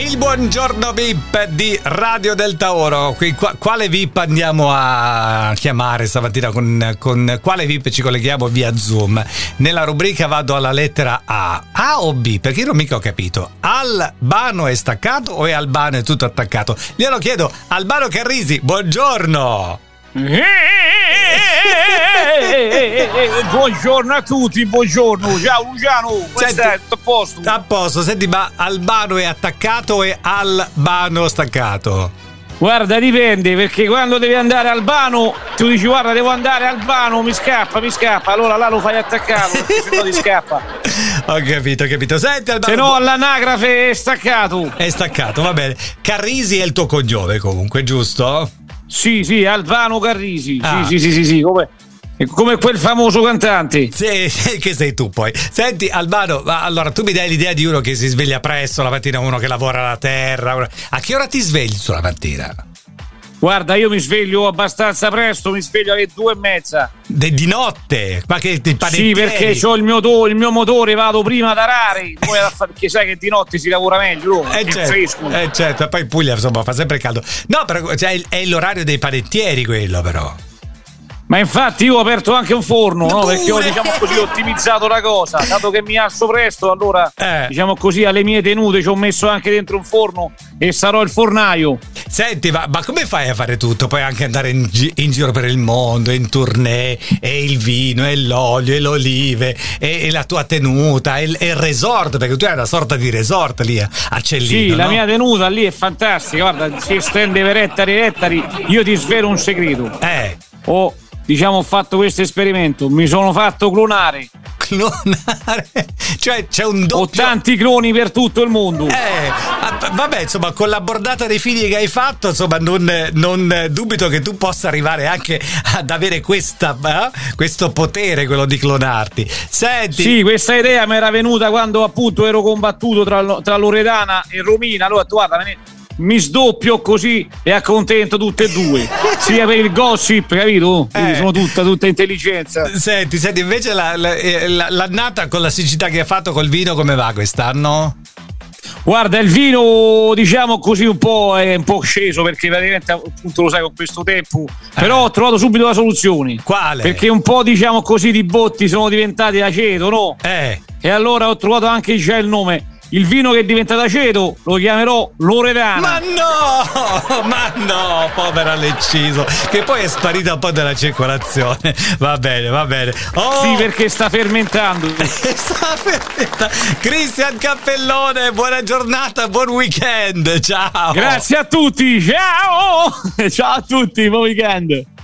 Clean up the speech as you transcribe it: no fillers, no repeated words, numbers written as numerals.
Il buongiorno VIP di Radio del Tauro. Quale VIP andiamo a chiamare stamattina? Con quale VIP ci colleghiamo via Zoom? Nella rubrica vado alla lettera A. A o B? Perché io non mica ho capito. Albano è staccato o è Albano è tutto attaccato? Glielo chiedo. Albano Carrisi, buongiorno. Buongiorno a tutti, buongiorno. Ciao Luciano, questo è a posto. A posto, senti, ma Albano è attaccato e Albano staccato? Guarda, dipende, perché quando devi andare Albano tu dici guarda devo andare Albano, mi scappa, allora là lo fai attaccato perché se no ti scappa. Ho capito. Senti Albano, se no all'anagrafe è staccato, va bene. Carrisi è il tuo cognome comunque, giusto? Sì, Albano Carrisi. Ah. Sì, come quel famoso cantante. Sì, che sei tu poi. Senti Albano, allora tu mi dai l'idea di uno che si sveglia presto la mattina, uno che lavora la terra. A che ora ti svegli sulla mattina? Guarda, io mi sveglio abbastanza presto, mi sveglio alle 2:30. Di notte? Ma che il panettieri? Sì, perché ho il mio motore, vado prima da Rari, poi perché sai che di notte si lavora meglio. Certo, poi in Puglia insomma fa sempre caldo. No, però cioè, è l'orario dei panettieri quello però. Ma infatti io ho aperto anche un forno, no? Perché ho, diciamo così, ottimizzato la cosa. Dato che mi alzo presto, allora diciamo così, alle mie tenute ci ho messo anche dentro un forno e sarò il fornaio. Senti, ma come fai a fare tutto? Poi anche andare in giro per il mondo, in tournée, e il vino, e l'olio, e l'olive, e la tua tenuta, e il resort, perché tu hai una sorta di resort lì a Cellino. Sì, la mia tenuta lì è fantastica, guarda, si estende per ettari. Io ti svelo un segreto. Diciamo, ho fatto questo esperimento, mi sono fatto clonare. Cioè c'è un doppio. Ho tanti cloni per tutto il mondo. Vabbè, insomma, con la bordata dei figli che hai fatto, insomma, non dubito che tu possa arrivare anche ad avere questo potere, quello di clonarti. Senti. Sì, questa idea mi era venuta quando appunto ero combattuto tra Loredana e Romina. Allora, guarda, mi sdoppio così e accontento tutte e due, sia per il gossip, capito? Quindi sono tutta intelligenza. Senti invece l'annata con la siccità che ha fatto col vino come va quest'anno? Guarda, il vino diciamo così un po' sceso, perché praticamente appunto lo sai con questo tempo, però ho trovato subito la soluzione. Quale? Perché un po' diciamo così di botti sono diventati aceto, no? E allora ho trovato anche già il nome. Il vino che è diventato aceto lo chiamerò Loredana. Ma no, povera l'ecciso, che poi è sparita un po' dalla circolazione. Va bene. Oh. Sì, perché sta fermentando. Cristian Cappellone, buona giornata, buon weekend. Ciao. Grazie a tutti. Ciao a tutti, buon weekend.